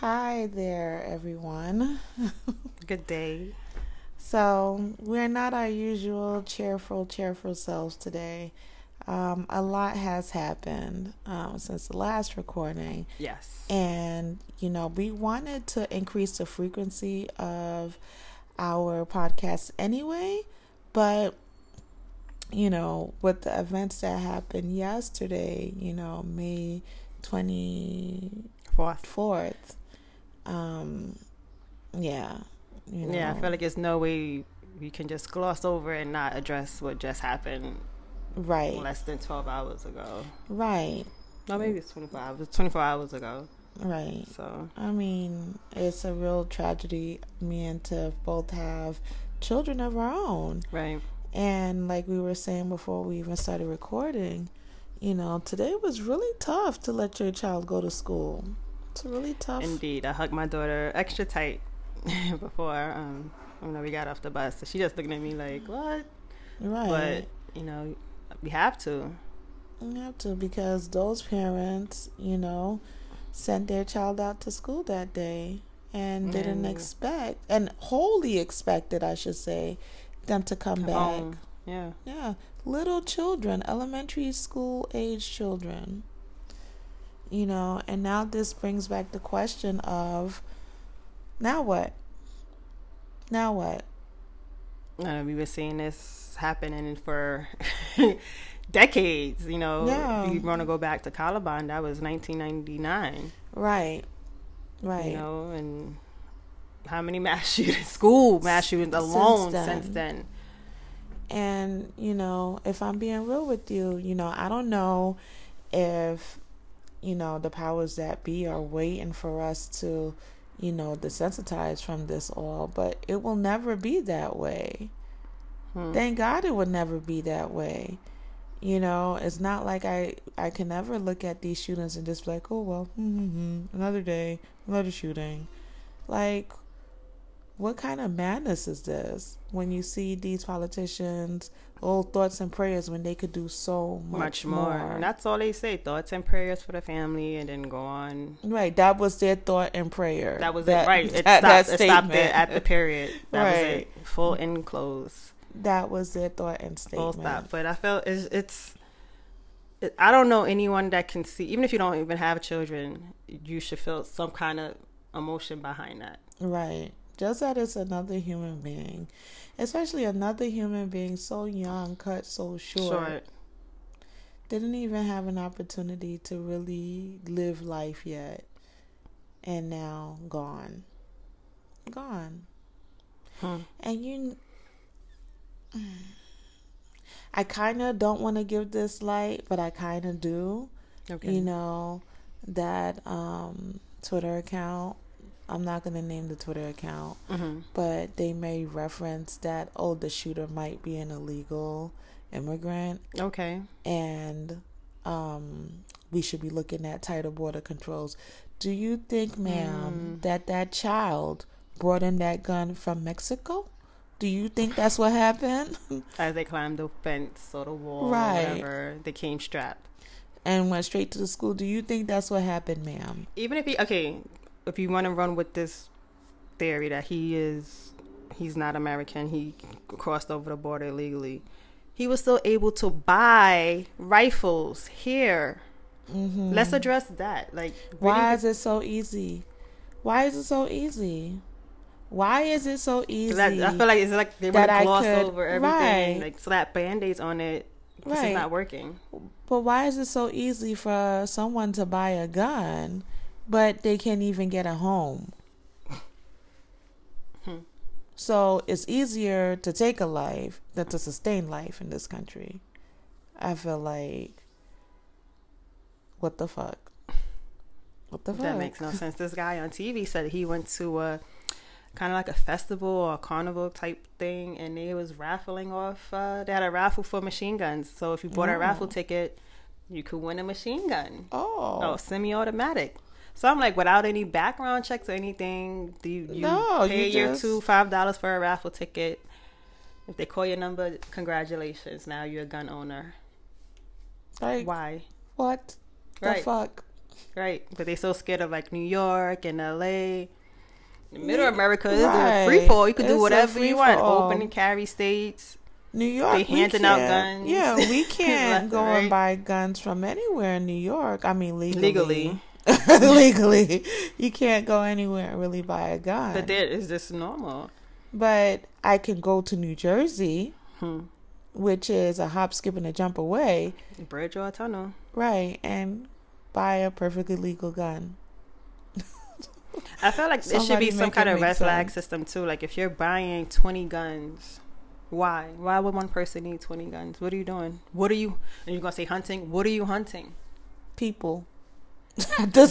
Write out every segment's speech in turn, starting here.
Hi there, everyone. Good day. So we're not our usual cheerful selves today. A lot has happened since the last recording. Yes. And, you know, we wanted to increase the frequency of our podcast anyway, but, you know, with the events that happened yesterday, you know, May 24th. Yeah. You know. Yeah, I feel like there's no way we can just gloss over and not address what just happened. Right. Less than 12 hours ago. Right. No, maybe it's 24 hours. 24 hours ago. Right. So. I mean, it's a real tragedy. Me and Tiff both have children of our own. Right. And like we were saying before we even started recording, you know, today was really tough to let your child go to school. It's really tough. Indeed. I hugged my daughter extra tight before when we got off the bus. So she just looking at me like, what? Right. But, you know, we have to. We have to, because those parents, you know, sent their child out to school that day and didn't expect, and wholly expected, I should say, them to come back. Yeah. Yeah. Little children, elementary school age children. You know, and now this brings back the question of, now what? Now what? We were seeing this happening for decades, you know. Yeah. If you want to go back to Columbine, that was 1999. Right, right. You know, and how many mass shootings, school mass shootings alone since then. And, you know, if I'm being real with you, you know, I don't know if... you know, the powers that be are waiting for us to, you know, desensitize from this all, but it will never be that way. Thank God it will never be that way. You know, it's not like I can ever look at these shootings and just be like, oh, well, another day, another shooting. Like, what kind of madness is this when you see these politicians, old thoughts and prayers when they could do so much more? And that's all they say, thoughts and prayers for the family, and then go on. Right, that was their thought and prayer. That was that, it, right. It stopped it at the period. That was it, full and close. That was their thought and statement. Full stop. But I felt it's I don't know anyone that can see, even if you don't even have children, you should feel some kind of emotion behind that. Right. Just that it's another human being, especially another human being so young, cut so short. Didn't even have an opportunity to really live life yet, and now gone. And I kind of don't want to give this light, but I kind of do. Okay. You know, that Twitter account, I'm not going to name the Twitter account, but they made reference that, oh, the shooter might be an illegal immigrant. Okay. And we should be looking at tighter border controls. Do you think, ma'am, that child brought in that gun from Mexico? Do you think that's what happened? As they climbed the fence or the wall or whatever, they came strapped. And went straight to the school. Do you think that's what happened, ma'am? Even if he... Okay... If you want to run with this theory that he's not American, he crossed over the border illegally, he was still able to buy rifles here. Let's address that. Like, why is it so easy? I feel like it's like they want to gloss over everything, like slap Band-Aids on it. This is not working. But why is it so easy for someone to buy a gun? But they can't even get a home. So it's easier to take a life than to sustain life in this country. I feel like, what the fuck? That makes no sense. This guy on TV said he went to a kind of like a festival or a carnival type thing, and they was raffling off. They had a raffle for machine guns. So if you bought a raffle ticket, you could win a machine gun. Oh, semi-automatic. So I'm like, without any background checks or anything, do you pay your $5 for a raffle ticket? If they call your number, congratulations, now you're a gun owner. Like, why? What the fuck? Right. But they're so scared of like New York and LA. Middle America is a free fall. You can do whatever you want. Open and carry states. New York, they handing out guns. Yeah, we can't go and buy guns from anywhere in New York. I mean, legally. Legally, you can't go anywhere and really buy a gun. But that is just normal. But I can go to New Jersey, which is a hop, skip, and a jump away. Bridge or a tunnel. Right, and buy a perfectly legal gun. I feel like there should be some kind of red flag system, too. Like, if you're buying 20 guns, why? Why would one person need 20 guns? What are you doing? What are you... And you're going to say hunting? What are you hunting? People.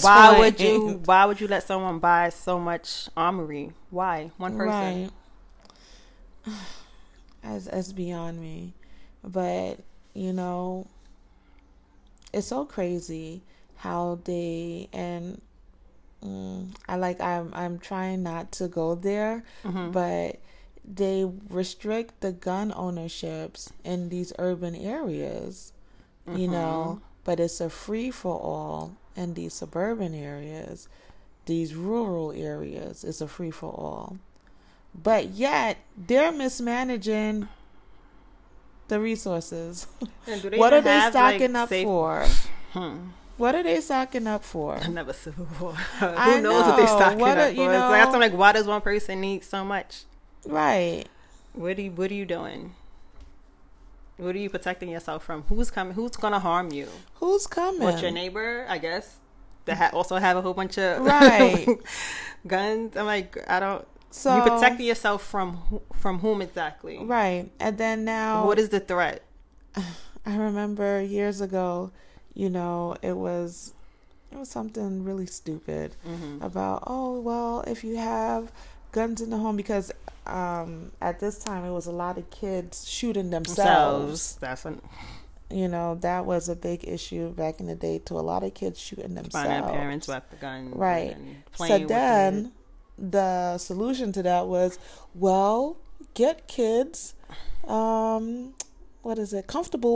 Why would you let someone buy so much armory? Why? One person. Right. That's beyond me. But, you know, it's so crazy how they... and. I'm trying not to go there, but they restrict the gun ownerships in these urban areas, you know, but it's a free for all in these suburban areas, these rural areas. It's a free for all, but yet they're mismanaging the resources. What are they stocking up for? What are they stocking up for? Another civil war. Who knows what they're stocking up for? You know, like, I'm like, why does one person need so much? Right. What are you doing? What are you protecting yourself from? Who's coming? Who's going to harm you? Who's coming? What's your neighbor, I guess, that also have a whole bunch of guns? I'm like, I don't. So, you protecting yourself from whom exactly? Right. And then now. What is the threat? I remember years ago. You know, it was something really stupid about, oh, well, if you have guns in the home, because at this time it was a lot of kids shooting themselves. You know, that was a big issue back in the day, to a lot of kids shooting themselves. Their parents left the guns. Right. And playing so then the solution to that was, well, get kids, comfortable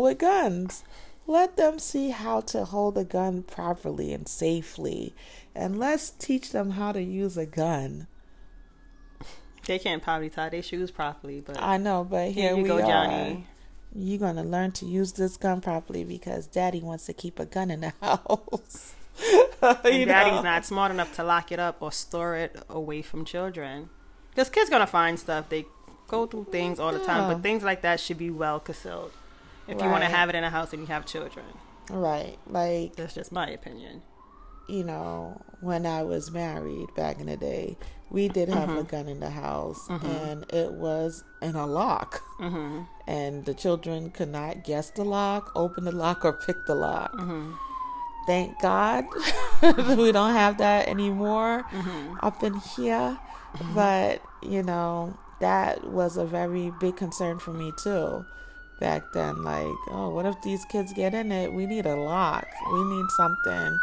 with guns. Let them see how to hold a gun properly and safely. And let's teach them how to use a gun. They can't probably tie their shoes properly, but I know, but here we go, Johnny. You're going to learn to use this gun properly because Daddy wants to keep a gun in the house. Daddy's not smart enough to lock it up or store it away from children. Because kids going to find stuff. They go through things all the time, but things like that should be well concealed. If you want to have it in a house and you have children. Right. Like, that's just my opinion. You know, when I was married back in the day, we did have a gun in the house and it was in a lock. And the children could not guess the lock, open the lock, or pick the lock. Thank God we don't have that anymore up in here. But, you know, that was a very big concern for me too. Back then, like, oh, what if these kids get in it? We need a lock. We need something.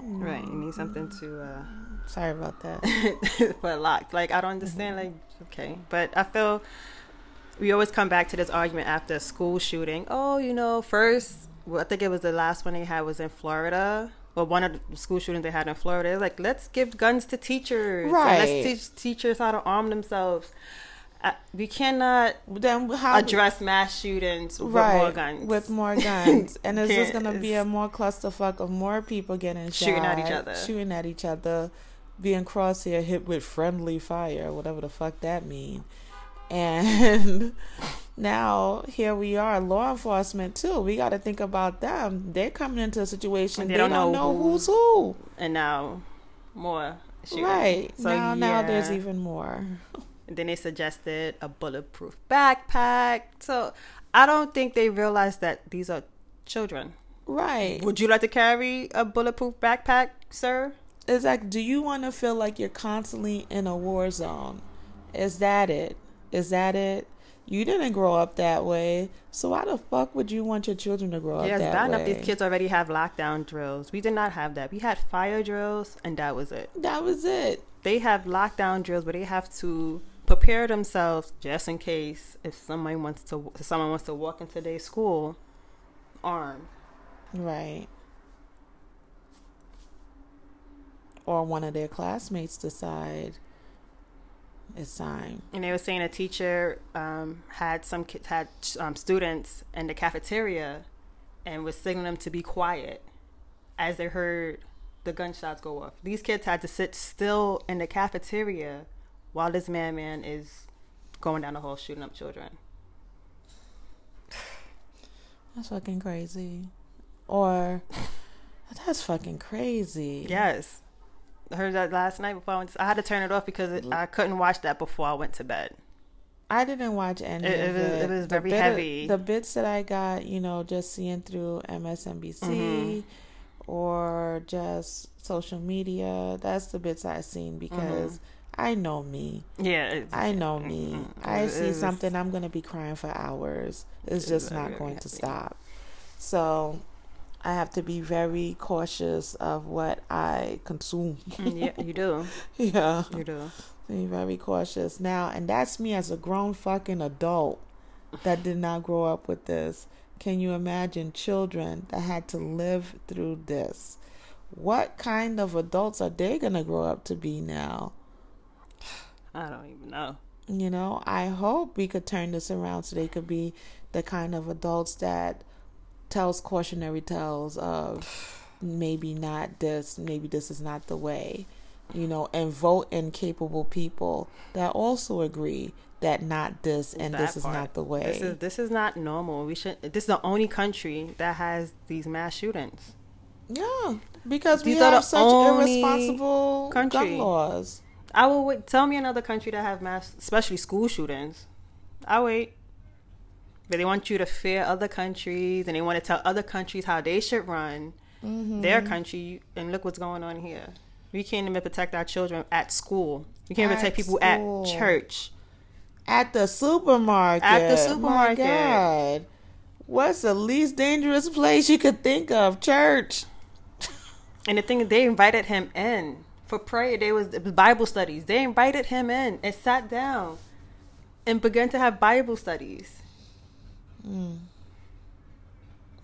Right, you need something to... Sorry about that. But locked. Like, I don't understand. Like, okay. But I feel we always come back to this argument after a school shooting. Oh, you know, I think it was the last one they had was in Florida. But one of the school shootings they had in Florida, like, let's give guns to teachers. Right. Let's teach teachers how to arm themselves. We cannot address mass shootings with more guns. With more guns. And it's just going to be a more clusterfuck of more people getting shot. Shooting at each other. Being crosshair hit with friendly fire. Whatever the fuck that means. And now here we are, law enforcement too. We got to think about them. They're coming into a situation they don't know who's who. And now more shooting. Right. So now there's even more. And then they suggested a bulletproof backpack. So I don't think they realize that these are children. Right. Would you like to carry a bulletproof backpack, sir? It's like, do you want to feel like you're constantly in a war zone? Is that it? Is that it? You didn't grow up that way, so why the fuck would you want your children to grow up that way? Yes, these kids already have lockdown drills. We did not have that. We had fire drills, and that was it. That was it. They have lockdown drills, but they have to prepare themselves just in case if someone wants to walk into their school arm. Right. Or one of their classmates decide it's time. And they were saying a teacher had students in the cafeteria and was signaling them to be quiet as they heard the gunshots go off. These kids had to sit still in the cafeteria while this man is going down the hall shooting up children. That's fucking crazy. Or that's fucking crazy. Yes. I heard that last night before I went to, I had to turn it off because I couldn't watch that before I went to bed. I didn't watch any of it. It was very heavy. The bits that I got, you know, just seeing through MSNBC mm-hmm. or just social media, that's the bits I seen because mm-hmm. I know me. Yeah. I know me. Mm-hmm. I see something, I'm going to be crying for hours. It's just not going to stop. So I have to be very cautious of what I consume. Yeah, you do. Yeah. You do. Be very cautious now. And that's me as a grown fucking adult that did not grow up with this. Can you imagine children that had to live through this? What kind of adults are they going to grow up to be now? I don't even know. You know, I hope we could turn this around so they could be the kind of adults that tells cautionary tales of maybe not this, maybe this is not the way, you know, and vote in capable people that also agree that not this and that this part is not the way. This is not normal. This is the only country that has these mass shootings. Yeah, because these we have such irresponsible gun laws. I will wait. Tell me another country that have mass, especially school shootings. I'll wait. But they want you to fear other countries and they want to tell other countries how they should run mm-hmm. their country. And look what's going on here. We can't even protect our children at school. We can't protect people at church. At the supermarket. My God. What's the least dangerous place you could think of? Church. And the thing is, they invited him in for prayer. It was Bible studies. They invited him in and sat down and began to have Bible studies. Mm.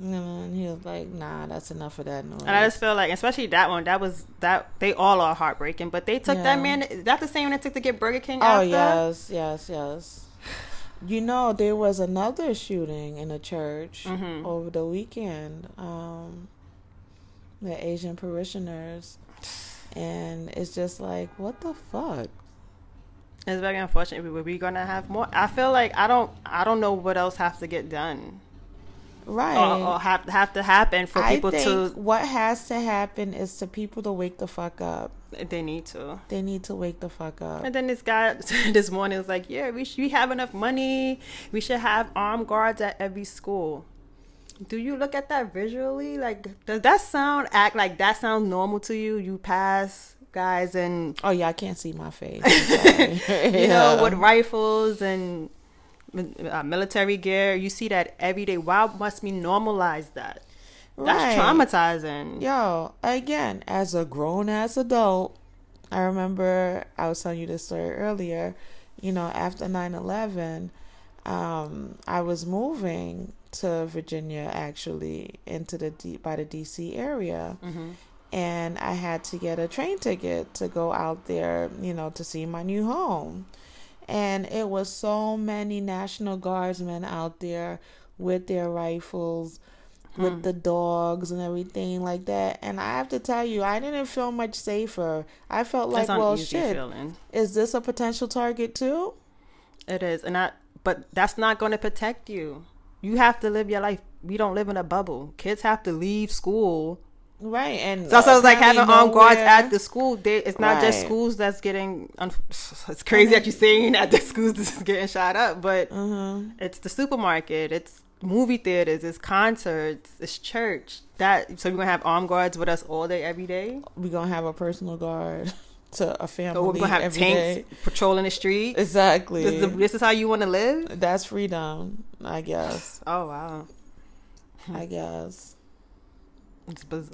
And he was like, "Nah, that's enough of that noise." And I just feel like, especially that one, they all are heartbreaking. But they took that man. Is that the same one that took to get Burger King? Oh, after? yes. You know, there was another shooting in a church mm-hmm. over the weekend. The Asian parishioners, and it's just like, what the fuck. It's very unfortunate. We're gonna have more. I feel like I don't know what else has to get done, right? Or have to happen for people to. What has to happen is to people to wake the fuck up. They need to. Wake the fuck up. And then this guy this morning was like, "Yeah, we have enough money. We should have armed guards at every school." Do you look at that visually? Like, does that sound that sounds normal to you? You pass guys and I can't see my face. You know, with rifles and military gear, you see that every day. Why must we normalize that? That's traumatizing. Yo, again, as a grown ass adult, I remember I was telling you this story earlier. You know, after 9/11, I was moving to Virginia, actually, into the by the D.C. area. Mm-hmm. And I had to get a train ticket to go out there, you know, to see my new home. And it was so many National Guardsmen out there with their rifles, with the dogs and everything like that. And I have to tell you, I didn't feel much safer. I felt like, well, shit, is this a potential target too? It is. But that's not going to protect you. You have to live your life. We don't live in a bubble. Kids have to leave school. Right, and so I was like having armed guards at the school. It's not just schools that's getting. It's crazy that you're saying that the schools that's getting shot up, but it's the supermarket, it's movie theaters, it's concerts, it's church. So we're gonna have armed guards with us all day, every day. We're gonna have a personal guard to a family. So we're gonna have tanks patrolling the streets. Exactly. This is how you want to live. That's freedom, I guess. Oh wow, I guess.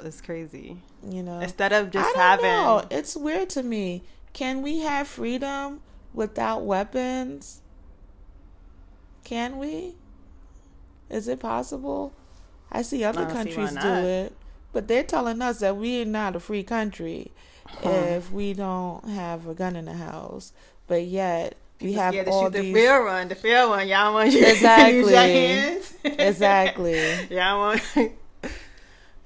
It's crazy, you know. Instead of just I don't know. It's weird to me. Can we have freedom without weapons? Can we? Is it possible? I see other countries do it, but they're telling us that we're not a free country if we don't have a gun in the house. But yet we have all these. The fair one. Y'all want you to use your hands. Exactly. Y'all want.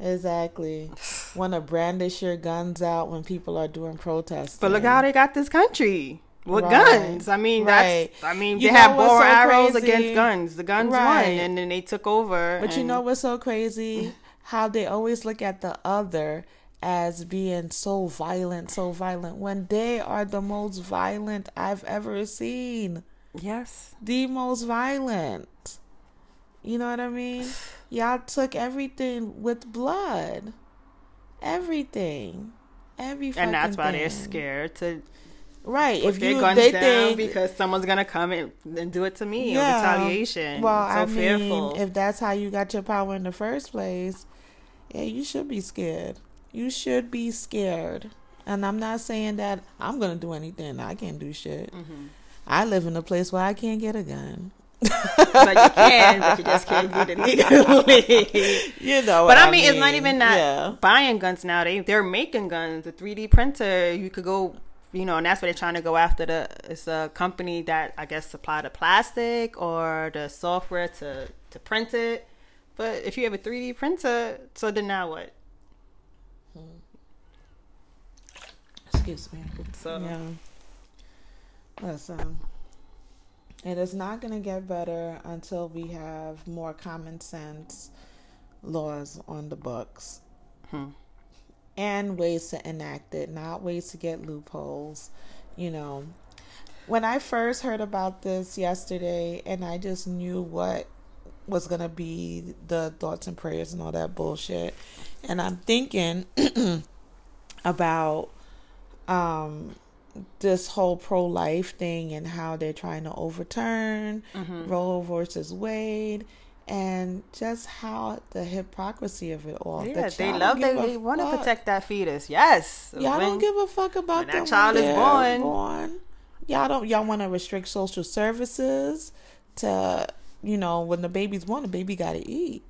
Exactly. Want to brandish your guns out when people are doing protests. But look how they got this country with guns. I mean, that's. I mean, they had bow and arrows against guns. The guns won, and then they took over. But you know what's so crazy? How they always look at the other as being so violent when they are the most violent I've ever seen. Yes, the most violent. You know what I mean? Y'all took everything with blood, everything, and that's why they're scared to if their guns down, because someone's gonna come and do it to me in retaliation. Well, so I mean, fearful. If that's how you got your power in the first place, yeah, you should be scared. You should be scared. And I'm not saying that I'm going to do anything. I can't do shit. Mm-hmm. I live in a place where I can't get a gun. But you just can't get it legally. You know what I mean? But I mean, it's not even that buying guns now. They're making guns. The 3D printer, you could go, you know, and that's what they're trying to go after. It's a company that, I guess, supply the plastic or the software to print it. But if you have a 3D printer, so then now what? Excuse me. So listen, it is not going to get better until we have more common sense laws on the books and ways to enact it, not ways to get loopholes. You know, when I first heard about this yesterday, and I just knew what was going to be the thoughts and prayers and all that bullshit, and I'm thinking about this whole pro-life thing and how they're trying to overturn Roe versus Wade, and just how the hypocrisy of it all. Yeah, they want to protect that fetus. Yes, y'all don't give a fuck about that child is born. Y'all want to restrict social services to, you know, when the baby's born, the baby got to eat.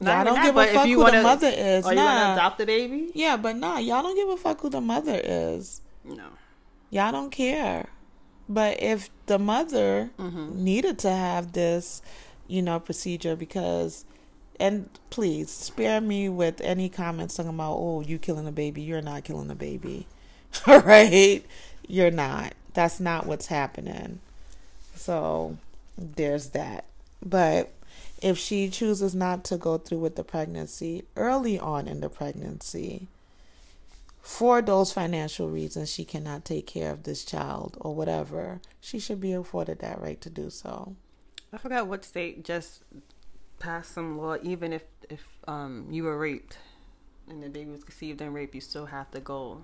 Y'all don't give a fuck who the mother is. Are you going to adopt the baby? Yeah, but y'all don't give a fuck who the mother is. No. Y'all don't care. But if the mother needed to have this, you know, procedure because, and please spare me with any comments talking about, oh, you killing a baby. You're not killing a baby. All right? You're not. That's not what's happening. So there's that. But if she chooses not to go through with the pregnancy early on in the pregnancy, for those financial reasons, she cannot take care of this child or whatever, she should be afforded that right to do so. I forgot what state just passed some law, even if you were raped and the baby was conceived in rape, you still have to go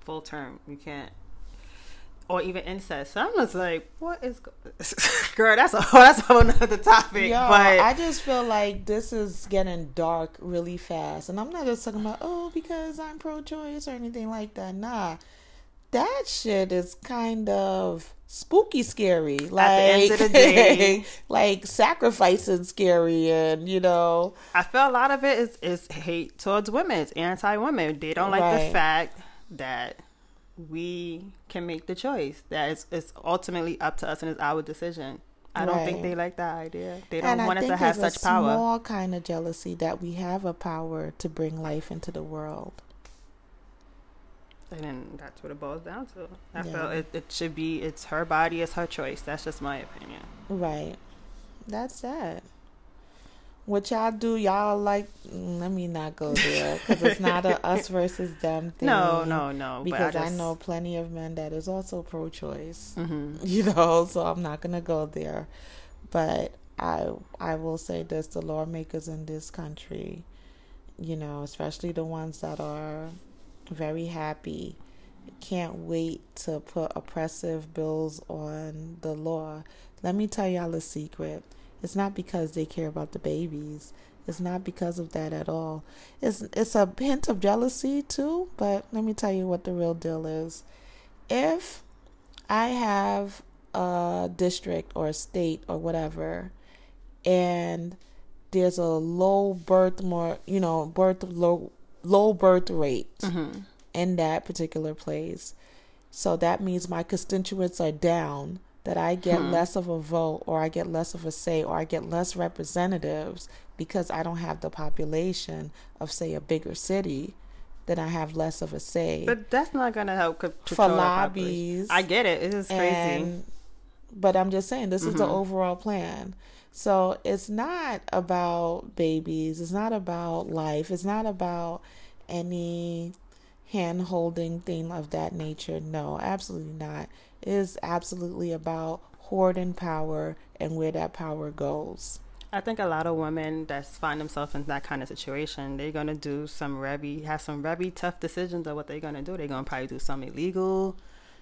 full term. You can't. Or even incest. So I'm just like, what is... Girl, that's a whole nother topic. Yo, but I just feel like this is getting dark really fast. And I'm not just talking about, oh, because I'm pro-choice or anything like that. Nah. That shit is kind of spooky scary. Like, at the end of the day. Like, sacrificing scary and, you know. I feel a lot of it is hate towards women. It's anti-women. They don't like the fact that we can make the choice that it's ultimately up to us and it's our decision. I don't think they like that idea. They don't want us to have such power. It's a small kind of jealousy that we have a power to bring life into the world. And then that's what it boils down to. I feel it should be, it's her body, it's her choice. That's just my opinion. Right. That's that. What y'all do, y'all like, let me not go there, because it's not a us versus them thing. No. Because I know plenty of men that is also pro-choice, you know, so I'm not going to go there. But I will say this, the lawmakers in this country, you know, especially the ones that are very happy, can't wait to put oppressive bills on the law. Let me tell y'all a secret. It's not because they care about the babies. It's not because of that at all. It's a hint of jealousy too, but let me tell you what the real deal is. If I have a district or a state or whatever, and there's a low low birth rate mm-hmm. in that particular place. So that means my constituents are down, that I get less of a vote, or I get less of a say, or I get less representatives because I don't have the population of, say, a bigger city. Then I have less of a say. But that's not going to help for lobbies. I get it. It is crazy. But I'm just saying, this is the overall plan. So it's not about babies. It's not about life. It's not about any hand-holding thing of that nature. No, absolutely not. It is absolutely about hoarding power and where that power goes. I think a lot of women that find themselves in that kind of situation, they're going to do have some tough decisions of what they're going to do. They're going to probably do some illegal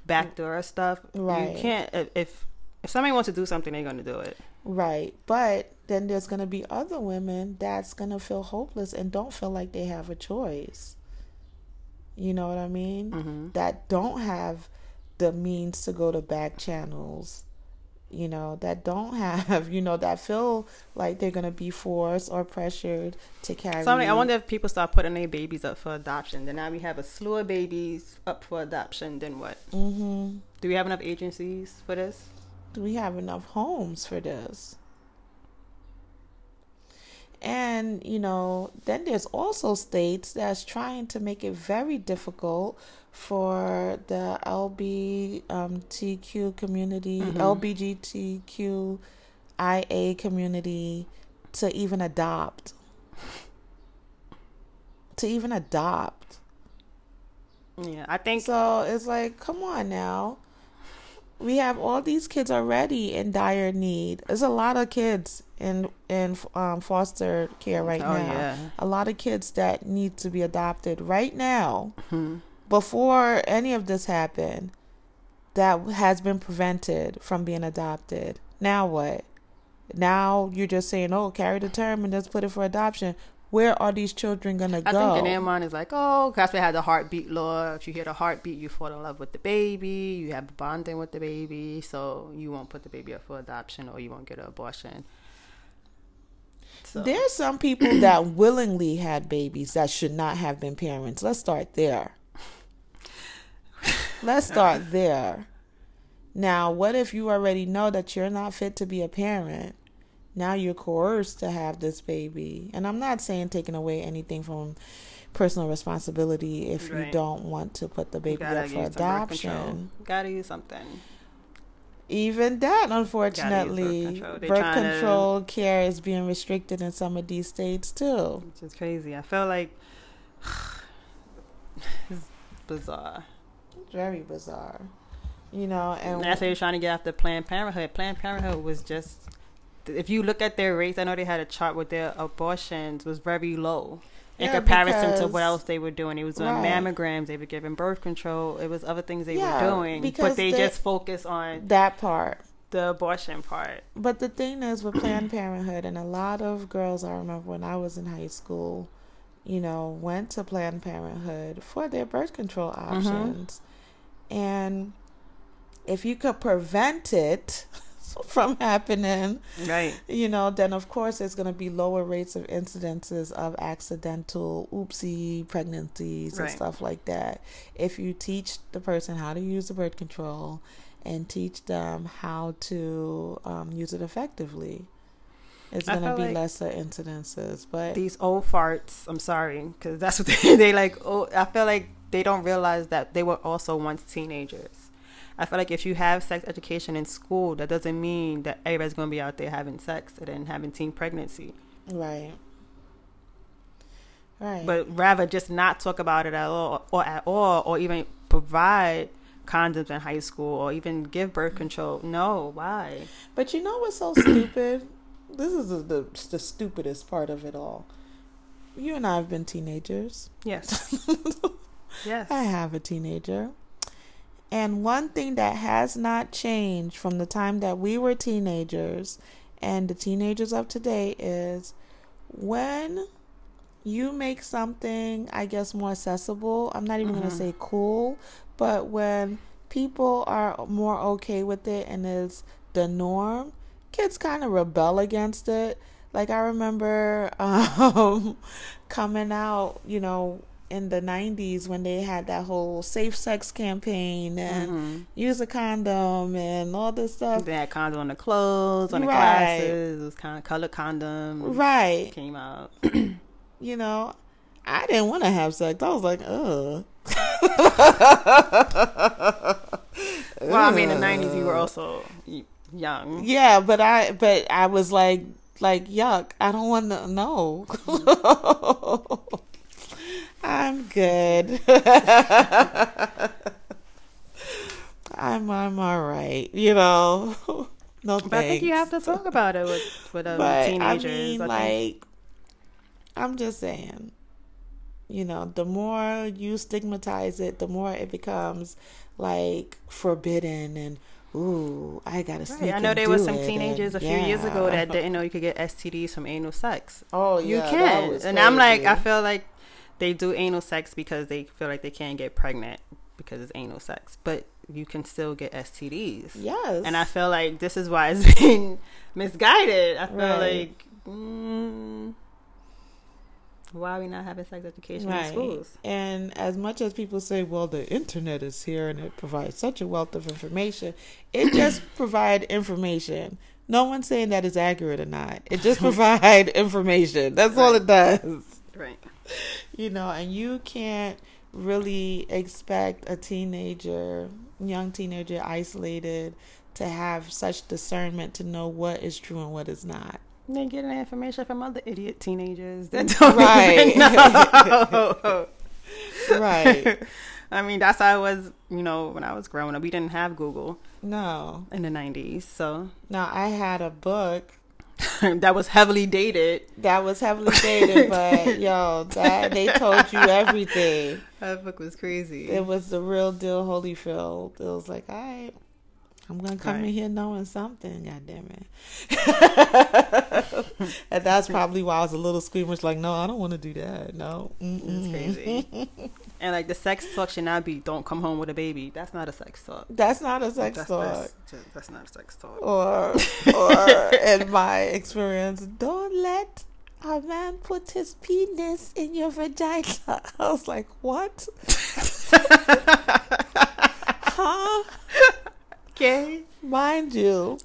backdoor stuff. Right. You can't, if somebody wants to do something, they're going to do it. Right. But then there's going to be other women that's going to feel hopeless and don't feel like they have a choice. You know what I mean? Mm-hmm. That don't have the means to go to back channels. You know, that don't have, you know, that feel like they're going to be forced or pressured to carry. I wonder if people start putting their babies up for adoption. Then now we have a slew of babies up for adoption. Then what? Mm-hmm. Do we have enough agencies for this? Do we have enough homes for this? And, you know, then there's also states that's trying to make it very difficult for the LGBTQ community, LGBTQIA community to even adopt. Yeah, I think so. It's like, come on now. We have all these kids already in dire need. There's a lot of kids in foster care right now. Yeah. A lot of kids that need to be adopted right now. Mm-hmm. Before any of this happened, that has been prevented from being adopted. Now what? Now you're just saying, oh, carry the term and let's put it for adoption. Where are these children going to go? I think the name on is like, oh, because we had the heartbeat law. If you hear the heartbeat, you fall in love with the baby. You have bonding with the baby. So you won't put the baby up for adoption, or you won't get an abortion. So. There's some people that willingly had babies that should not have been parents. Let's start there. Now, what if you already know that you're not fit to be a parent? Now you're coerced to have this baby. And I'm not saying taking away anything from personal responsibility if you don't want to put the baby up for adoption. Gotta use something. Even that, unfortunately, birth control care is being restricted in some of these states too. Which is crazy. I feel like it's bizarre. Very bizarre. You know, and that's why you're trying to get after Planned Parenthood. Planned Parenthood was just, if you look at their rates, I know they had a chart with their abortions was very low in comparison to what else they were doing. They was doing mammograms, they were giving birth control, it was other things they were doing, but they just focus on that part, the abortion part. But the thing is with Planned Parenthood, and a lot of girls, I remember when I was in high school, you know, went to Planned Parenthood for their birth control options. Mm-hmm. And if you could prevent it from happening, right, you know, then of course there's going to be lower rates of incidences of accidental oopsie pregnancies and stuff like that. If you teach the person how to use the birth control and teach them how to use it effectively, it's going to be like lesser incidences. But these old farts, I'm sorry, because that's what they like. Oh, I feel like they don't realize that they were also once teenagers. I feel like if you have sex education in school, that doesn't mean that everybody's going to be out there having sex and then having teen pregnancy. Right. Right. But rather just not talk about it at all, or even provide condoms in high school, or even give birth control. No, why? But you know what's so stupid? This is the stupidest part of it all. You and I have been teenagers. Yes. Yes. I have a teenager. And one thing that has not changed from the time that we were teenagers and the teenagers of today is when you make something, I guess, more accessible, I'm not even going to say cool, but when people are more okay with it and it's the norm, kids kind of rebel against it. Like, I remember coming out, you know, in the 90s when they had that whole safe sex campaign and use a condom and all this stuff. They had condom on the clothes, on the glasses. It was kind of colored condom. Right. Came out. You know, I didn't want to have sex. I was like, ugh. Well, I mean, in the 90s, you were also young. Yeah, but I was like, yuck, I don't want to know. I'm good. I'm all right, you know. No thanks. But I think you have to talk about it with teenagers. I mean, like, I'm just saying, you know, the more you stigmatize it, the more it becomes like forbidden and ooh, I gotta sneak. Right. I know there were some teenagers a few years ago that didn't know you could get STDs from anal sex. Oh, yeah, you can. And crazy. I'm like, I feel like they do anal sex because they feel like they can't get pregnant because it's anal sex, but you can still get STDs. Yes. And I feel like this is why it's being misguided. I feel like, why are we not having sex education in schools? And as much as people say, well, the internet is here and it provides such a wealth of information, it just provides information. No one's saying that it's accurate or not. It just provides information. That's all it does. Right. You know, and you can't really expect a young teenager isolated to have such discernment to know what is true and what is not. They're getting information from other idiot teenagers that don't even know. Right. I mean, that's how I was, you know, when I was growing up. We didn't have Google. No. In the 90s, so. No, I had a book. That was heavily dated, but yo, they told you everything. That book was crazy. It was the real deal, Holyfield. It was like, all right, I'm gonna come in here knowing something. God damn it! And that's probably why I was a little squeamish. Like, no, I don't want to do that. No, it's crazy. And like the sex talk should not be "don't come home with a baby." That's not a sex talk. That's not a sex talk. Or in my experience, don't let a man put his penis in your vagina. I was like, what? Huh? Okay. Mind you,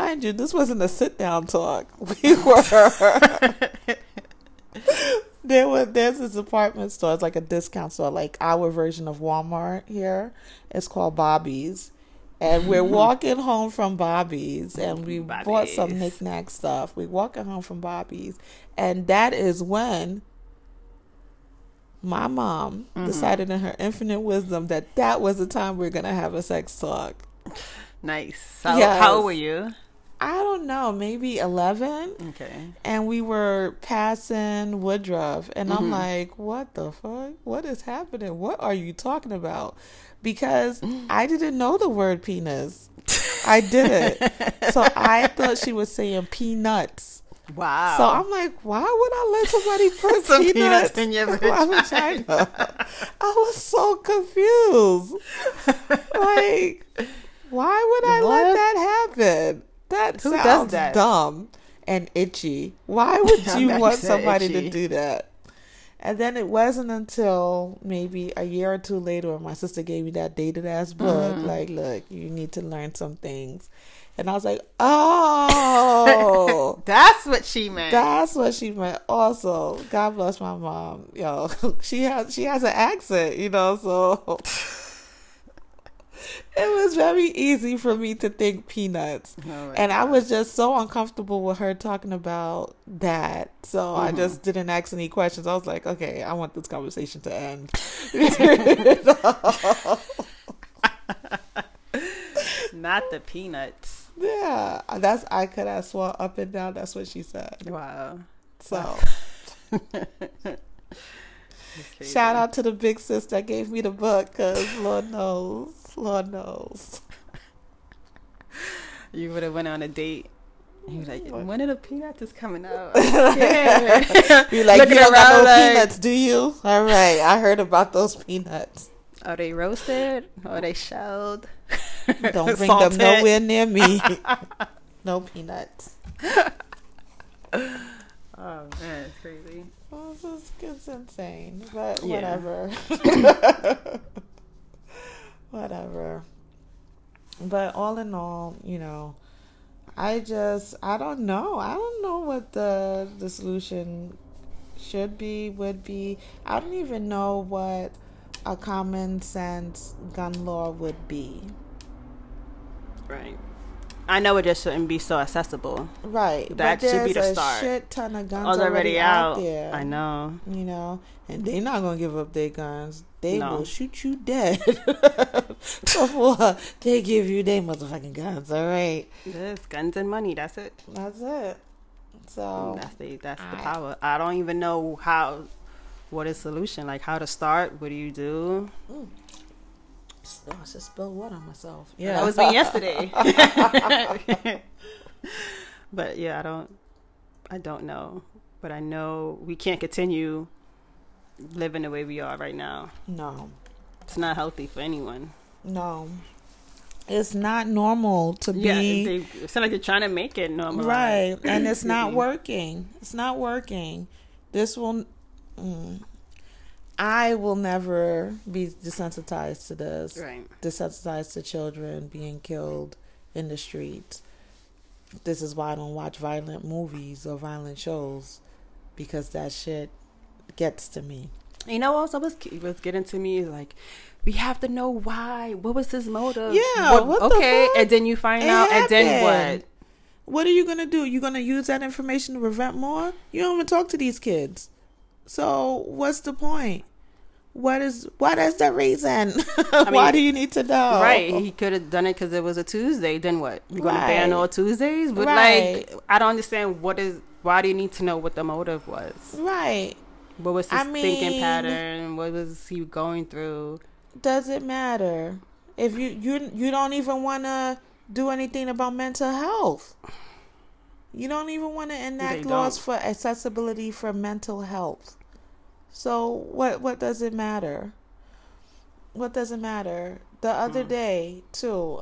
this wasn't a sit-down talk. We were. There's this department store. It's like a discount store, like our version of Walmart here. It's called Bobby's. And we're walking home from Bobby's, and we bought some knickknack stuff. We're walking home from Bobby's. And that is when my mom decided in her infinite wisdom that was the time we were going to have a sex talk. Nice. So how old were you? I don't know, maybe 11. Okay. And we were passing Woodruff, and I'm like, what the fuck? What is happening? What are you talking about? Because I didn't know the word penis. I didn't. So I thought she was saying peanuts. Wow. So I'm like, why would I let somebody put some peanuts in your vagina? I was so confused. Like, why would I let that happen? That sounds dumb and itchy. Why would you want somebody to do that? And then it wasn't until maybe a year or two later when my sister gave me that dated ass book. Like, look, you need to learn some things. And I was like, oh. That's what she meant. Also, God bless my mom. Yo, she has an accent, you know, so... It was very easy for me to think peanuts. Oh, and I was just so uncomfortable with her talking about that. So I just didn't ask any questions. I was like, okay, I want this conversation to end. Not the peanuts. Yeah. I could have swore up and down. That's what she said. Wow. So... Shout out to the big sis that gave me the book, because Lord knows. You would have went on a date. You were like, when are the peanuts is coming out? Yeah. You're like, you don't got no peanuts, do you? All right, I heard about those peanuts. Are they roasted? Are they shelled? Don't bring them nowhere near me. No peanuts. Oh man, it's crazy. Well, it's insane, but yeah. Whatever. Whatever. But all in all, you know, I don't know. I don't know what the solution should be, would be. I don't even know what a common sense gun law would be. Right. I know it just shouldn't be so accessible. Right. That should be the start. There's a shit ton of guns already out there. I know. You know, and they're not going to give up their guns. They will shoot you dead before they give you their motherfucking guns. All right. Yes, guns and money. That's it. That's it. So that's the power. I don't even know what is solution. Like how to start. What do you do? Mm. Oh, I just spilled water on myself. Yeah, that was me yesterday. But yeah, I don't know. But I know we can't continue living the way we are right now. No, it's not healthy for anyone. No, it's not normal to be. It's like they're trying to make it normal, right? And it's not working. It's not working. This will. I will never be desensitized to this, right. Desensitized to children being killed in the streets. This is why I don't watch violent movies or violent shows, because that shit gets to me. You know what was getting to me? Like, we have to know why. What was his motive? Yeah, what the fuck? And then you find out, and then what? What are you going to do? You're going to use that information to prevent more? You don't even talk to these kids. So what's the point? What is the reason? I mean, why do you need to know? Right, he could have done it because it was a Tuesday. Then what? You're going to ban all Tuesdays? But like, I don't understand why do you need to know what the motive was? Right. What was his thinking pattern? What was he going through? Does it matter if you don't even want to do anything about mental health? You don't even want to enact laws for accessibility for mental health. So what does it matter? What does it matter? The other day, too,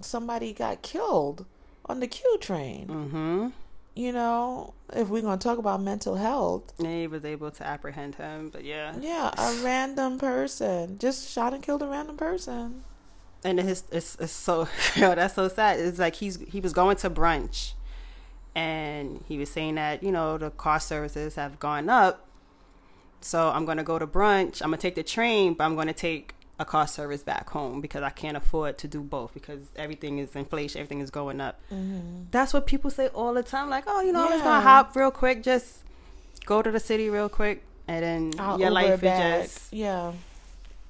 somebody got killed on the Q train. Mm-hmm. You know, if we're going to talk about mental health. They was able to apprehend him, but yeah. Yeah, a random person. Just shot and killed a random person. And it's so, that's so sad. It's like he was going to brunch, and he was saying that, you know, the car services have gone up, so I'm going to go to brunch. I'm going to take the train, but I'm going to take a car service back home because I can't afford to do both because everything is inflation. Everything is going up. Mm-hmm. That's what people say all the time. Like, oh, you know, I'm just going to hop real quick. Just go to the city real quick, and then I'll your life back. Is just... Yeah.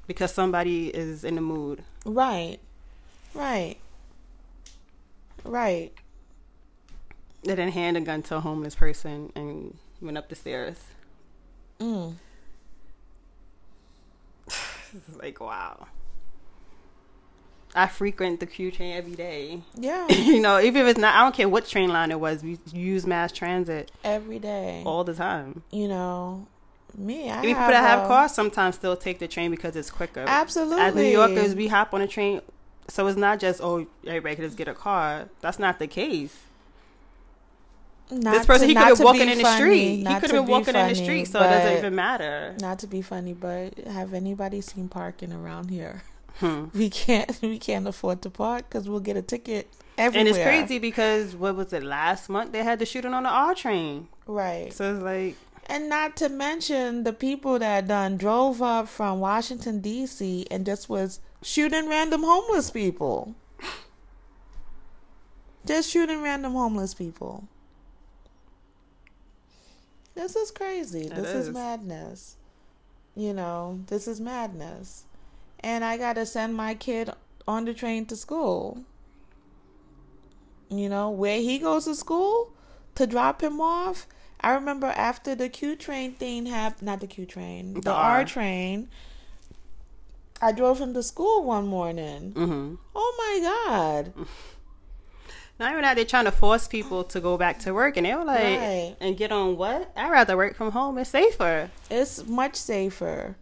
Because somebody is in the mood. Right. They didn't hand a gun to a homeless person and went up the stairs. Mm. It's like, wow. I frequent the Q train every day. Yeah. You know, even if it's not, I don't care what train line it was. We use mass transit. Every day. All the time. You know. Even people that have cars sometimes still take the train because it's quicker. Absolutely. As New Yorkers, we hop on a train, so it's not just everybody can just get a car. That's not the case. This person, he could have been walking in the street. He could have been walking in the street, so it doesn't even matter. Not to be funny, but have anybody seen parking around here? We can't afford to park because we'll get a ticket everywhere. And it's crazy because what was it last month? They had the shooting on the R train. Right. So it's like. And not to mention the people that done drove up from Washington, D.C. and just was shooting random homeless people. This is crazy. This is madness. You know, this is madness. And I got to send my kid on the train to school. You know, where he goes to school to drop him off. I remember after the Q train thing happened, not the Q train, the R train, I drove him to school one morning. Mm-hmm. Oh my God. Not even that, they're trying to force people to go back to work, and they were like, and get on what? I'd rather work from home. It's safer. It's much safer.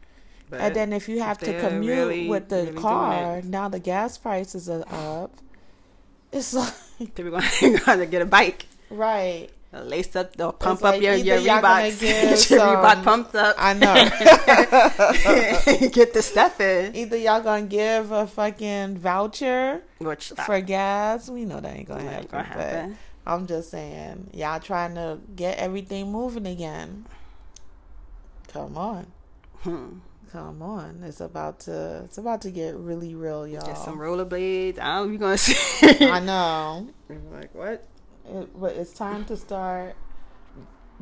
But and then if you have to commute with the car, now the gas prices are up. It's like. People are going to get a bike. Right. Lace up, they'll pump like up your Reeboks. Get your Reebok pumped up. I know. Get the step in. Either y'all gonna give a fucking voucher for gas. We know that ain't gonna happen. But I'm just saying, y'all trying to get everything moving again. Come on. Come on. It's about to get really real, y'all. Just some rollerblades. I don't know, you gonna see. I know. Like what? But it's time to start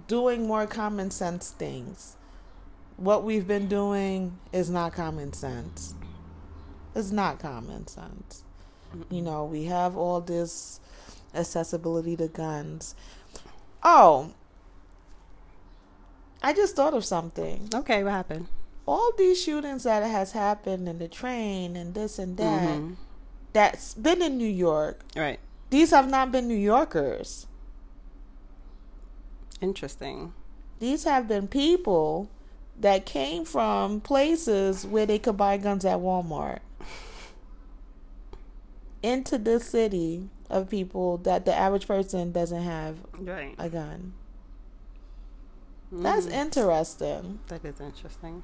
doing more common sense things. What we've been doing is not common sense. It's not common sense. You know, we have all this accessibility to guns. Oh, I just thought of something. Okay, what happened? All these shootings that has happened in the train and this and that, that's been in New York. Right. These have not been New Yorkers. Interesting. These have been people that came from places where they could buy guns at Walmart into this city of people that the average person doesn't have a gun. That's interesting. That is interesting.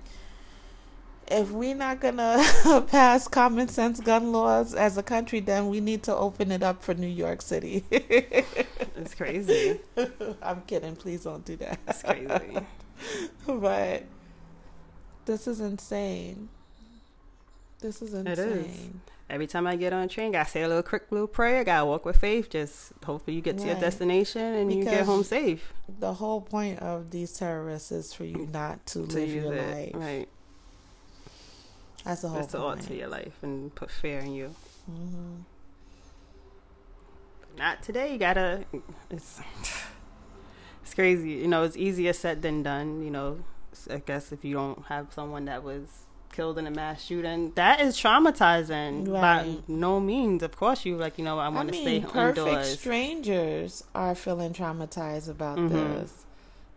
If we're not going to pass common sense gun laws as a country, then we need to open it up for New York City. It's crazy. I'm kidding. Please don't do that. It's crazy. But this is insane. This is insane. It is. Every time I get on a train, gotta say a little quick little prayer, gotta walk with faith. Just hopefully you get to your destination and because you get home safe. The whole point of these terrorists is for you not to live your life. Right. That's the whole thing. That's all to your life and put fear in you. Mm-hmm. But not today. You gotta. It's crazy. You know, it's easier said than done. You know, I guess if you don't have someone that was killed in a mass shooting, that is traumatizing. Right. By no means, of course. You like, you know, I want to stay indoors. Perfect strangers are feeling traumatized about this.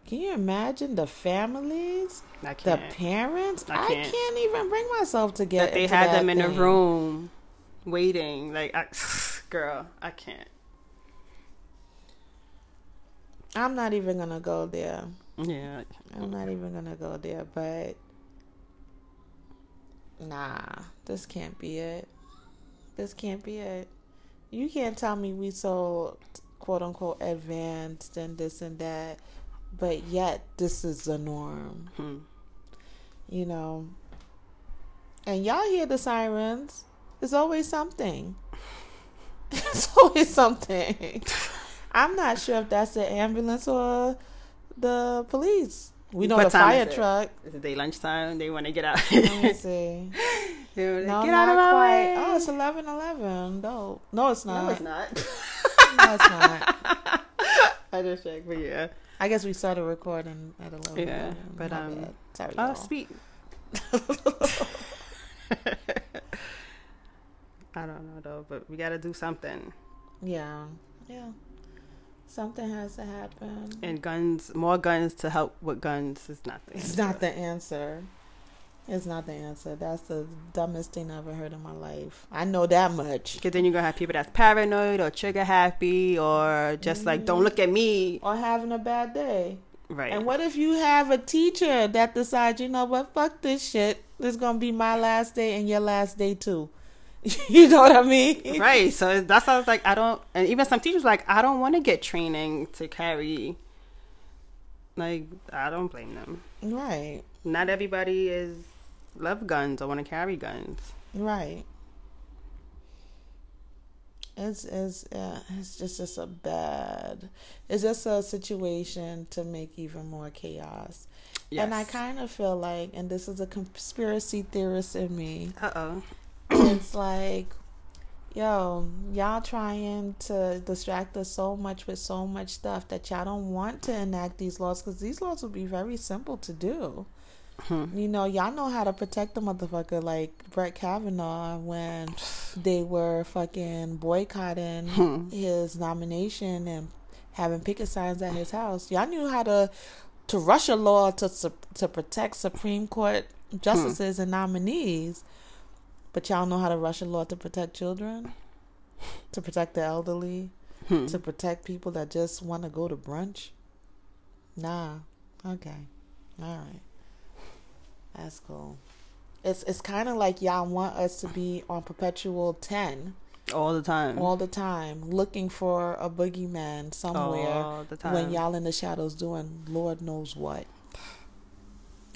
Can you imagine the families, the parents? I can't even bring myself to get that they had them in a room waiting. Like, I can't. I'm not even going to go there. Yeah. I'm not even going to go there, but nah, this can't be it. This can't be it. You can't tell me we so, quote unquote, advanced and this and that. But yet, this is the norm, you know. And y'all hear the sirens. It's always something. It's always something. I'm not sure if that's the ambulance or the police. We know the fire truck. Is it day lunchtime? They want to get out. Let me see. Dude, no, get out of my way. Oh, it's 11:11. No, it's not. No, it's not. No, it's not. I just checked, but yeah. I guess we started recording at 11. Yeah, but sorry, y'all. Speak. I don't know though, but we gotta do something. Yeah, something has to happen. And guns, more guns to help with guns is not the answer. It's not the answer. It's not the answer. That's the dumbest thing I ever heard in my life. I know that much. Because then you're going to have people that's paranoid or trigger happy or just like, don't look at me. Or having a bad day. Right. And what if you have a teacher that decides, you know what, fuck this shit. This is going to be my last day and your last day too. You know what I mean? Right. So that's how I was like, I don't. And even some teachers like, I don't want to get training to carry. Like, I don't blame them. Right. Not everybody is. Love guns. I want to carry guns. Right. It's just a situation to make even more chaos. Yes. And I kind of feel like, and this is a conspiracy theorist in me. It's like, yo, y'all trying to distract us so much with so much stuff that y'all don't want to enact these laws because these laws would be very simple to do. You know, y'all know how to protect the motherfucker like Brett Kavanaugh when they were fucking boycotting his nomination and having picket signs at his house. Y'all knew how to rush a law to protect Supreme Court justices and nominees, but y'all know how to rush a law to protect children, to protect the elderly, to protect people that just want to go to brunch? Nah. Okay. All right. That's cool. It's kind of like y'all want us to be on perpetual 10. All the time. Looking for a boogeyman somewhere. All the time. When y'all in the shadows doing Lord knows what.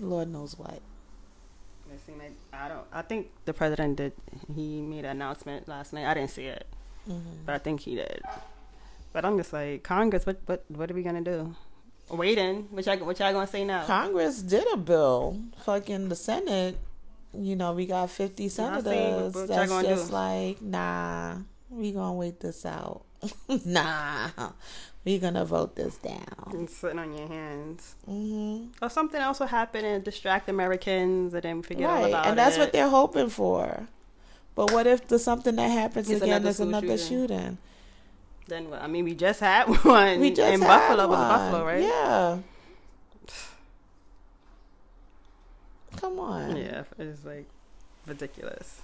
I think the president did. He made an announcement last night. I didn't see it. Mm-hmm. But I think he did. But I'm just like, Congress, what are we going to do? Waiting. What y'all going to say now? Congress did a bill. Fucking the Senate. You know, we got 50 senators. That's just like, nah, we gonna wait this out. Nah, we gonna vote this down. And sitting on your hands. Mm-hmm. Or something else will happen and distract Americans, and then we forget all about it. And that's what they're hoping for. But what if there's something that happens again? There's another shooting. Then what? I mean, we just had one. Buffalo, right? Yeah. Come on. Yeah, it's like ridiculous.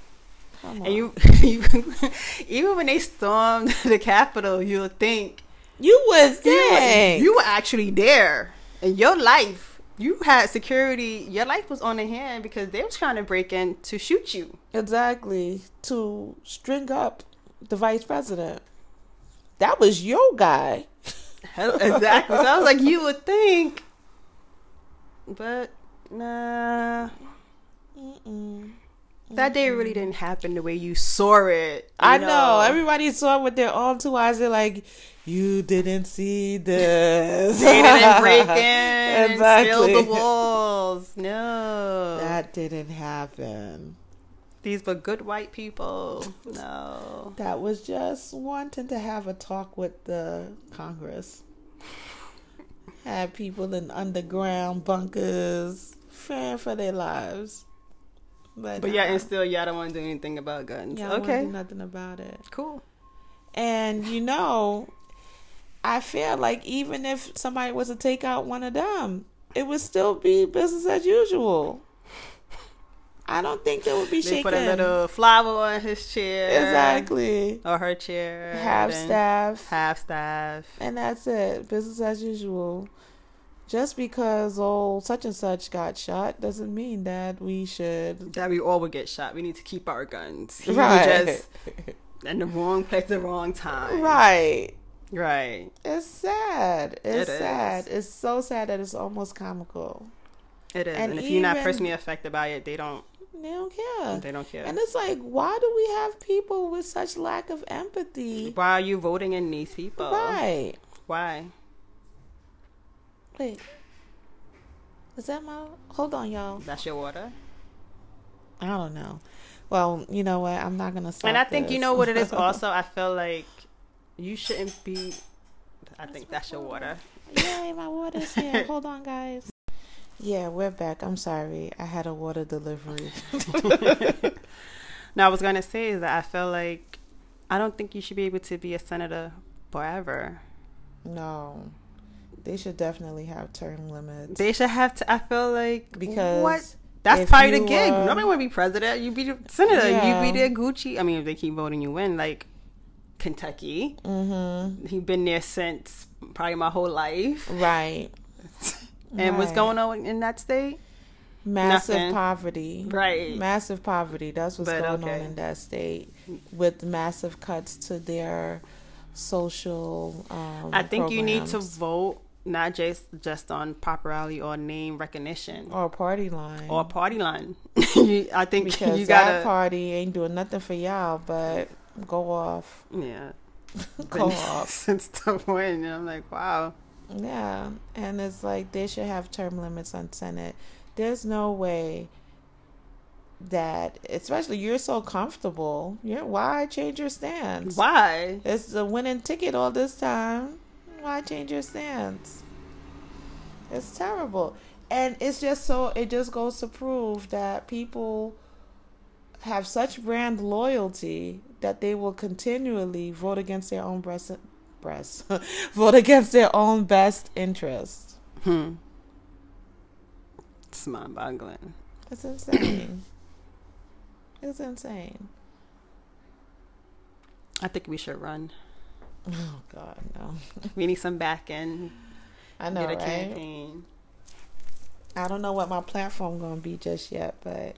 Come on. And you even when they stormed the Capitol, you were actually there. And your life, you had security. Your life was on the hand because they were trying to break in to shoot you. Exactly. To string up the vice president. That was your guy. Exactly. So I was like, you would think. But nah. Mm-mm. That day really didn't happen the way you saw it. I know. Everybody saw it with their own two eyes. They're like, you didn't see this. They didn't break in and steal the walls. No. That didn't happen. These were good white people. No. That was just wanting to have a talk with the Congress. Had people in underground bunkers fearing for their lives. But yeah, and still, y'all don't want to do anything about guns. Yeah, okay. Do nothing about it. Cool. And, you know, I feel like even if somebody was to take out one of them, it would still be business as usual. I don't think there would be shaking. They put a little flower on his chair. Exactly. Or her chair. Half staff. And that's it. Business as usual. Just because old such and such got shot doesn't mean that we should. That we all would get shot. We need to keep our guns. Right. Just in the wrong place at the wrong time. Right. It's sad. It's so sad that it's almost comical. It is. And if you're not personally affected by it, they don't care. And it's like, why do we have people with such lack of empathy? Why are you voting in these people? Right. Why? Wait. Is that hold on, y'all. That's your water? I don't know. Well, you know what? I'm not going to stop. And I think you know what it is also. I feel like you shouldn't be. That's your water. Yay, my water's here. Hold on, guys. Yeah, we're back. I'm sorry. I had a water delivery. Now, I was going to say is that I feel like I don't think you should be able to be a senator forever. No. They should definitely have term limits. They should have to. I feel like. Because. What? That's probably the gig. Nobody want to be president. You be the senator. Yeah. You be their Gucci. I mean, if they keep voting you in, like Kentucky. Mm-hmm. He's been there since probably my whole life. Right. And what's going on in that state? Massive poverty. Right. Massive poverty. That's what's going on in that state, with massive cuts to their social I think programs. You need to vote not just on popularity or name recognition. Or party line. I think because you gotta. That party ain't doing nothing for y'all, but go off. Yeah. Go off. Since the win. And I'm like, wow. Yeah, and it's like they should have term limits on Senate. There's no way that, especially you're so comfortable. Why change your stance? Why? It's the winning ticket all this time. Why change your stance? It's terrible. And it's just it just goes to prove that people have such brand loyalty that they will continually vote against their own vote against their own best interest. It's mind-boggling. It's insane. I think we should run. Oh God, no. We need some back end. I know, right? Campaign. I don't know what my platform gonna be just yet, but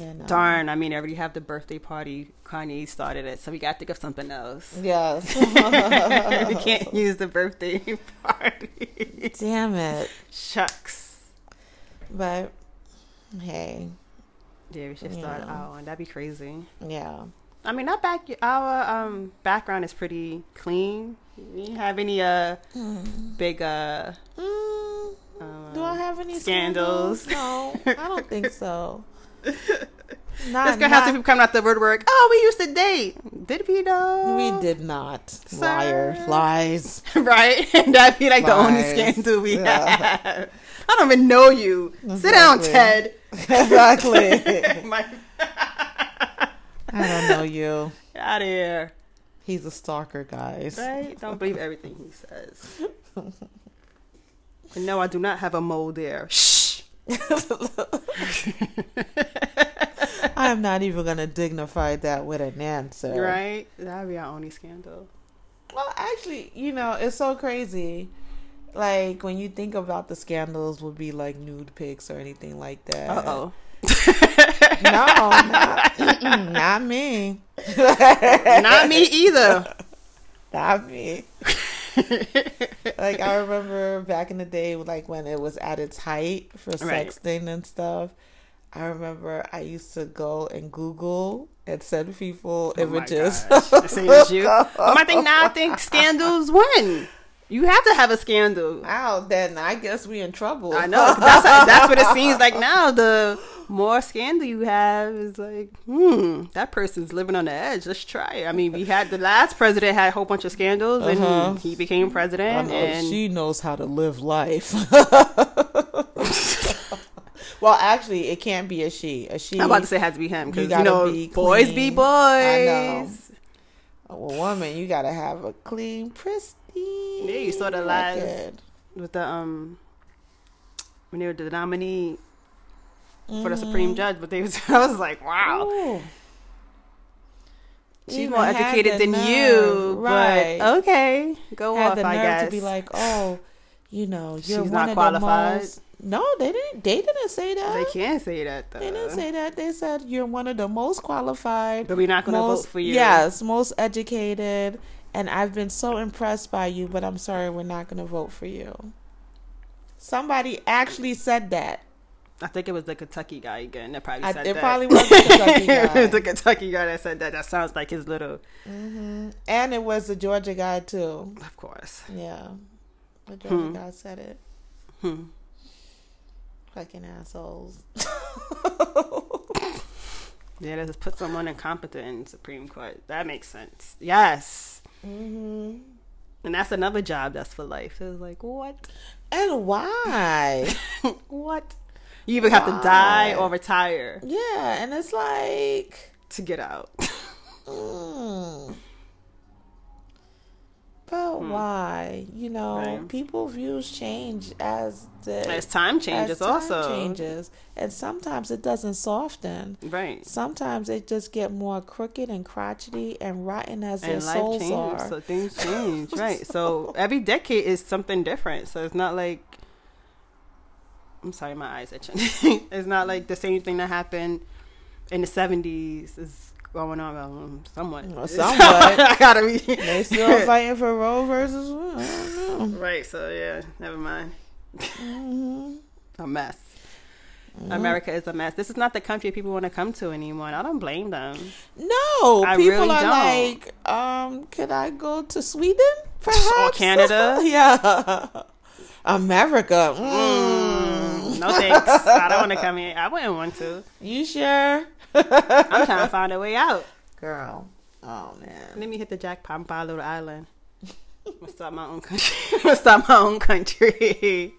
yeah, no. Darn, I mean, I already have the birthday party. Kanye started it, so we gotta think of something else. Yes. We can't use the birthday party. Damn it. Shucks. But hey. Yeah, we should start our one. That'd be crazy. Yeah. I mean, our background is pretty clean. We didn't have any big do I have any scandals? No, I don't think so. That's gonna have to be coming out the woodwork. Oh, we used to date. Did we though? We did not. Sir. Liar, lies. Right? And that'd be like lies. The only scandal we have. I don't even know you. Exactly. Sit down, Ted. Exactly. I don't know you. Get out of here. He's a stalker, guys. Right? Don't believe everything he says. And no, I do not have a mole there. Shh. I am not even going to dignify that with an answer. Right? That'd be our only scandal. Well, actually, you know, it's so crazy. Like, when you think about the scandals would be like nude pics or anything like that. Uh-oh. Not me. Not me either. Not me. Like, I remember back in the day, like when it was at its height for sexting and stuff. I remember I used to go and Google and send people images. Same as you. I think now scandals win. You have to have a scandal. Wow, then I guess we in trouble. I know. That's what it seems like now. The more scandal you have, is like, that person's living on the edge. Let's try it. I mean, we had the last president had a whole bunch of scandals, and he became president. And she knows how to live life. Well, actually, it can't be a she. I'm about to say it has to be him, because be boys clean. Be boys. I know. A woman, you gotta have a clean, pristine. Yeah, you saw the lies with the when they were the nominee for the Supreme Judge, but I was like, wow. Ooh. She's more educated than you, right? But okay, go on. I guess to be like, oh, you know, you're she's one not qualified. No, they didn't. They didn't say that. They can't say that, though. They didn't say that. They said you're one of the most qualified. But we're not going to vote for you. Yes, most educated. And I've been so impressed by you, but I'm sorry, we're not going to vote for you. Somebody actually said that. I think it was the Kentucky guy again that probably said that. It probably was the Kentucky guy. It was the Kentucky guy that said that. That sounds like his little... Mm-hmm. And it was the Georgia guy, too. Of course. Yeah. The Georgia guy said it. Fucking assholes. Yeah, let's just put someone incompetent in the Supreme Court. That makes sense. Yes. Mm-hmm. And that's another job that's for life. It's like, what? And why? What? You either have to die or retire. Yeah, and it's like... To get out. But why? You know, people views change as time changes changes. And sometimes it doesn't soften. Right. Sometimes it just get more crooked and crotchety and rotten as and their life souls changes, are. So things change. Right. So every decade is something different. So it's not like, I'm sorry, my eyes itching. It's not like the same thing that happened in the 70s is going on somewhat. I gotta be. They still fighting for Roe versus Wade. I don't know. Right. So yeah, never mind. Mm-hmm. A mess. Mm-hmm. America is a mess. This is not the country people want to come to anymore. I don't blame them. No, I people really are don't. Like, could I go to Sweden, perhaps, or Canada? Yeah, America. No thanks. I don't want to come here. I wouldn't want to. You sure? I'm trying to find a way out, girl. Oh man, let me hit the jackpot and buy a little island. I'm gonna start my own country.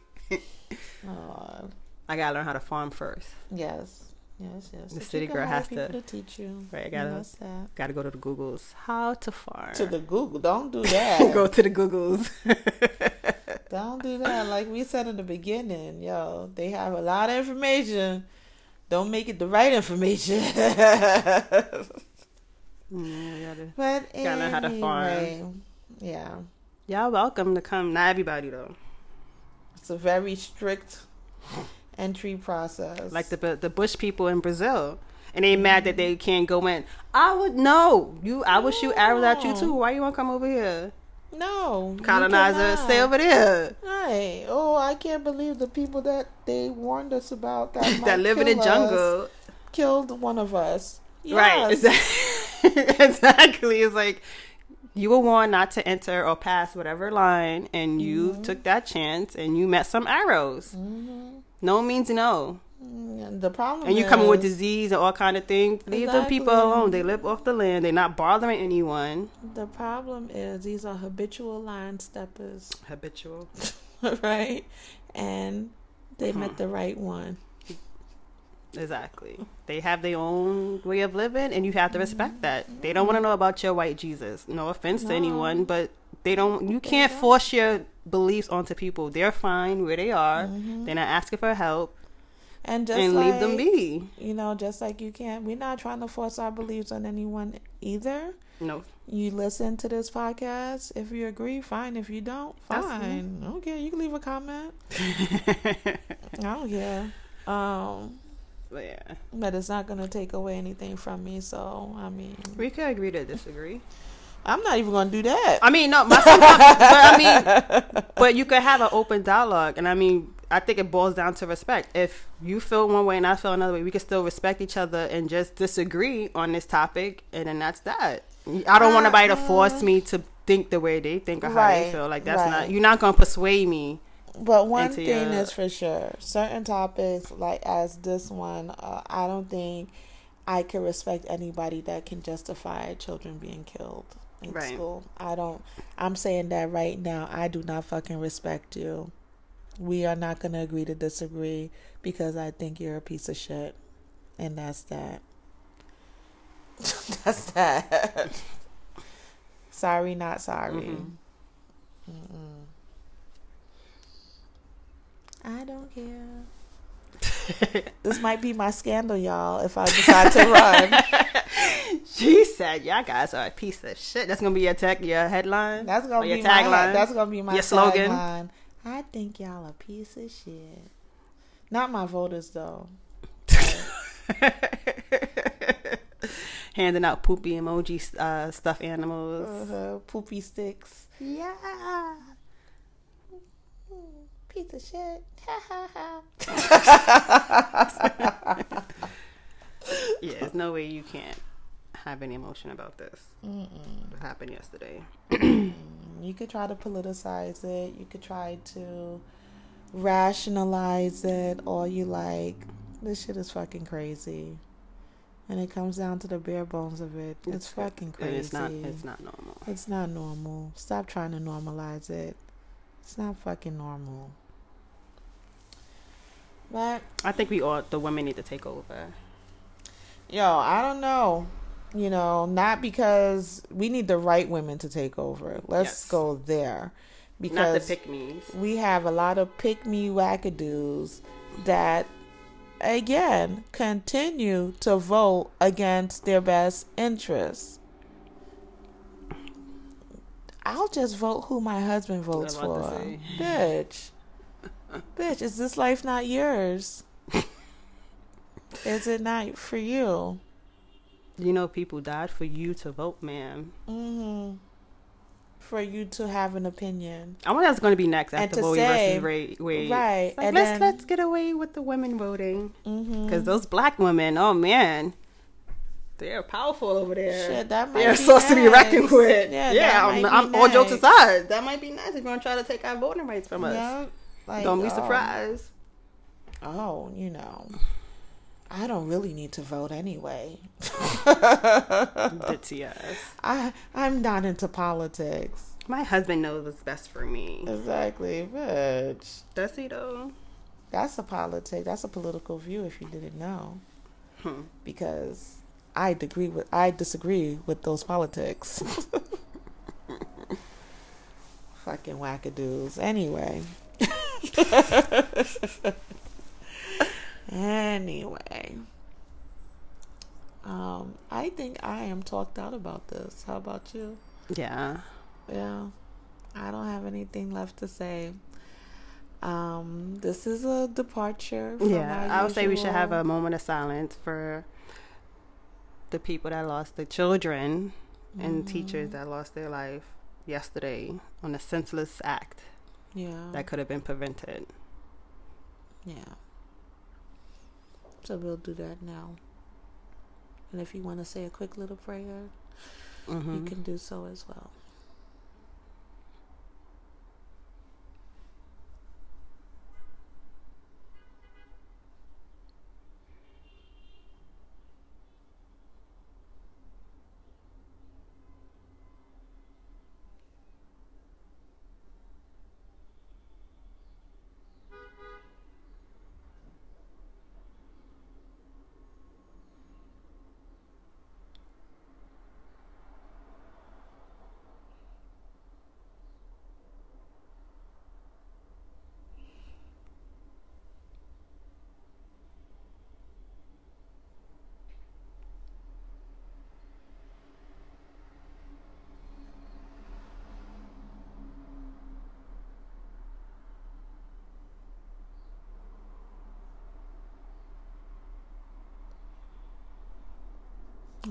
Oh, I gotta learn how to farm first. Yes. The city girl has to teach you. Right, I gotta go to the Googles. How to farm? To the Google. Don't do that. Go to the Googles. Don't do that. Like we said in the beginning, yo, they have a lot of information. Don't make it the right information. But gotta learn how to farm. Yeah. Y'all welcome to come. Not everybody, though. It's a very strict entry process. Like the Bush people in Brazil. And they mad that they can't go in. I would know. I would shoot arrows at you, too. Why you want to come over here? No. Colonizer, stay over there. Right. Oh, I can't believe the people that they warned us about that that live in the jungle killed one of us. Yes. Right. Exactly. It's like you were warned not to enter or pass whatever line, and you took that chance, and you met some arrows. Mm-hmm. No means no. The problem is... And you're coming with disease and all kind of things. Leave the people alone. They live off the land. They're not bothering anyone. The problem is these are habitual line steppers. Habitual. Right? And they met the right one. Exactly. They have their own way of living, and you have to respect that. They don't want to know about your white Jesus. No offense to anyone, but they don't... You can't force your beliefs onto people. They're fine where they are. Mm-hmm. They're not asking for help. And like, leave them be. You know, just like you can't. We're not trying to force our beliefs on anyone either. No. You listen to this podcast. If you agree, fine. If you don't, fine. Okay, you can leave a comment. Oh yeah. But yeah. But it's not gonna take away anything from me. So I mean, we could agree to disagree. I'm not even gonna do that. I mean, no. But you could have an open dialogue, and I mean. I think it boils down to respect. If you feel one way and I feel another way, we can still respect each other and just disagree on this topic, and then that's that. I don't want anybody to force me to think the way they think or how they feel. Like that's not you're not gonna persuade me. But one thing is for sure: certain topics, like as this one, I don't think I can respect anybody that can justify children being killed in school. I don't. I'm saying that right now. I do not fucking respect you. We are not going to agree to disagree because I think you're a piece of shit. And that's that. That's that. Sorry, not sorry. Mm-hmm. I don't care. This might be my scandal, y'all, if I decide to run. She said, y'all guys are a piece of shit. That's going to be your headline? That's going to be my tagline? That's going to be my your slogan? Tagline. I think y'all a piece of shit. Not my voters, though. Handing out poopy emoji stuffed animals. Poopy sticks. Yeah. Piece of shit. Ha, ha, ha. Yeah, there's no way you can't have any emotion about this. What happened yesterday. You could try to politicize it. You could try to rationalize it all you like. This shit is fucking crazy. And it comes down to the bare bones of it. It's fucking crazy. And it's not normal. It's not normal. Stop trying to normalize it. It's not fucking normal. But I think the women need to take over. Yo, I don't know. You know, not because we need the right women to take over. Let's go there. Because not the pick-me's. We have a lot of pick-me wackadoos that, again, continue to vote against their best interests. I'll just vote who my husband votes for. Bitch. Bitch, is this life not yours? Is it not for you? You know, people died for you to vote, ma'am. Mm-hmm. For you to have an opinion. I wonder that's going to be next after Roe versus Wade. Right. Like, and let's get away with the women voting. Because those black women, oh, man. They're powerful over there. Shit, that might be nice. They're supposed to be reckoned with. Yeah, I'm all jokes aside. That might be nice if you want to try to take our voting rights from us. Like, don't be surprised. Oh, you know. I don't really need to vote anyway. I'm not into politics. My husband knows what's best for me. Exactly, bitch. Does he though? That's a politic. That's a political view. If you didn't know, because I disagree with those politics. Fucking wackadoos. Anyway, I think I am talked out about this. How about you? Yeah. yeah, I don't have anything left to say. This is a departure from our I would say we should have a moment of silence for the people that lost their children and teachers that lost their life yesterday on a senseless act that could have been prevented. Yeah. So we'll do that now. And if you want to say a quick little prayer, you can do so as well.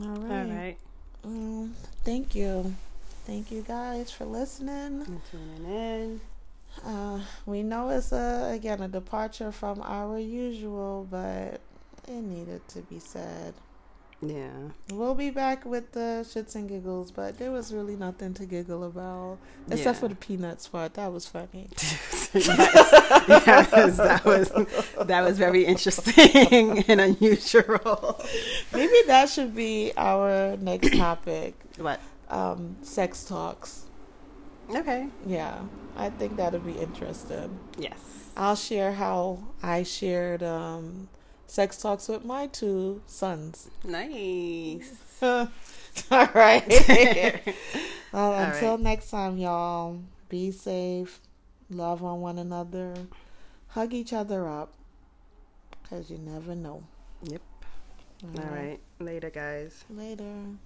All right. Thank you. Thank you guys for listening and tuning in. We know it's a departure from our usual, but it needed to be said. Yeah. We'll be back with the shits and giggles, but there was really nothing to giggle about. Except for the peanuts part. That was funny. Yes, that was very interesting and unusual. Maybe that should be our next topic. What? Sex talks. Okay. Yeah. I think that'll be interesting. Yes. I'll share how I shared sex talks with my two sons. Nice. All right. Until next time, y'all. Be safe. Love on one another. Hug each other up. Because you never know. Yep. All right. Later, guys. Later.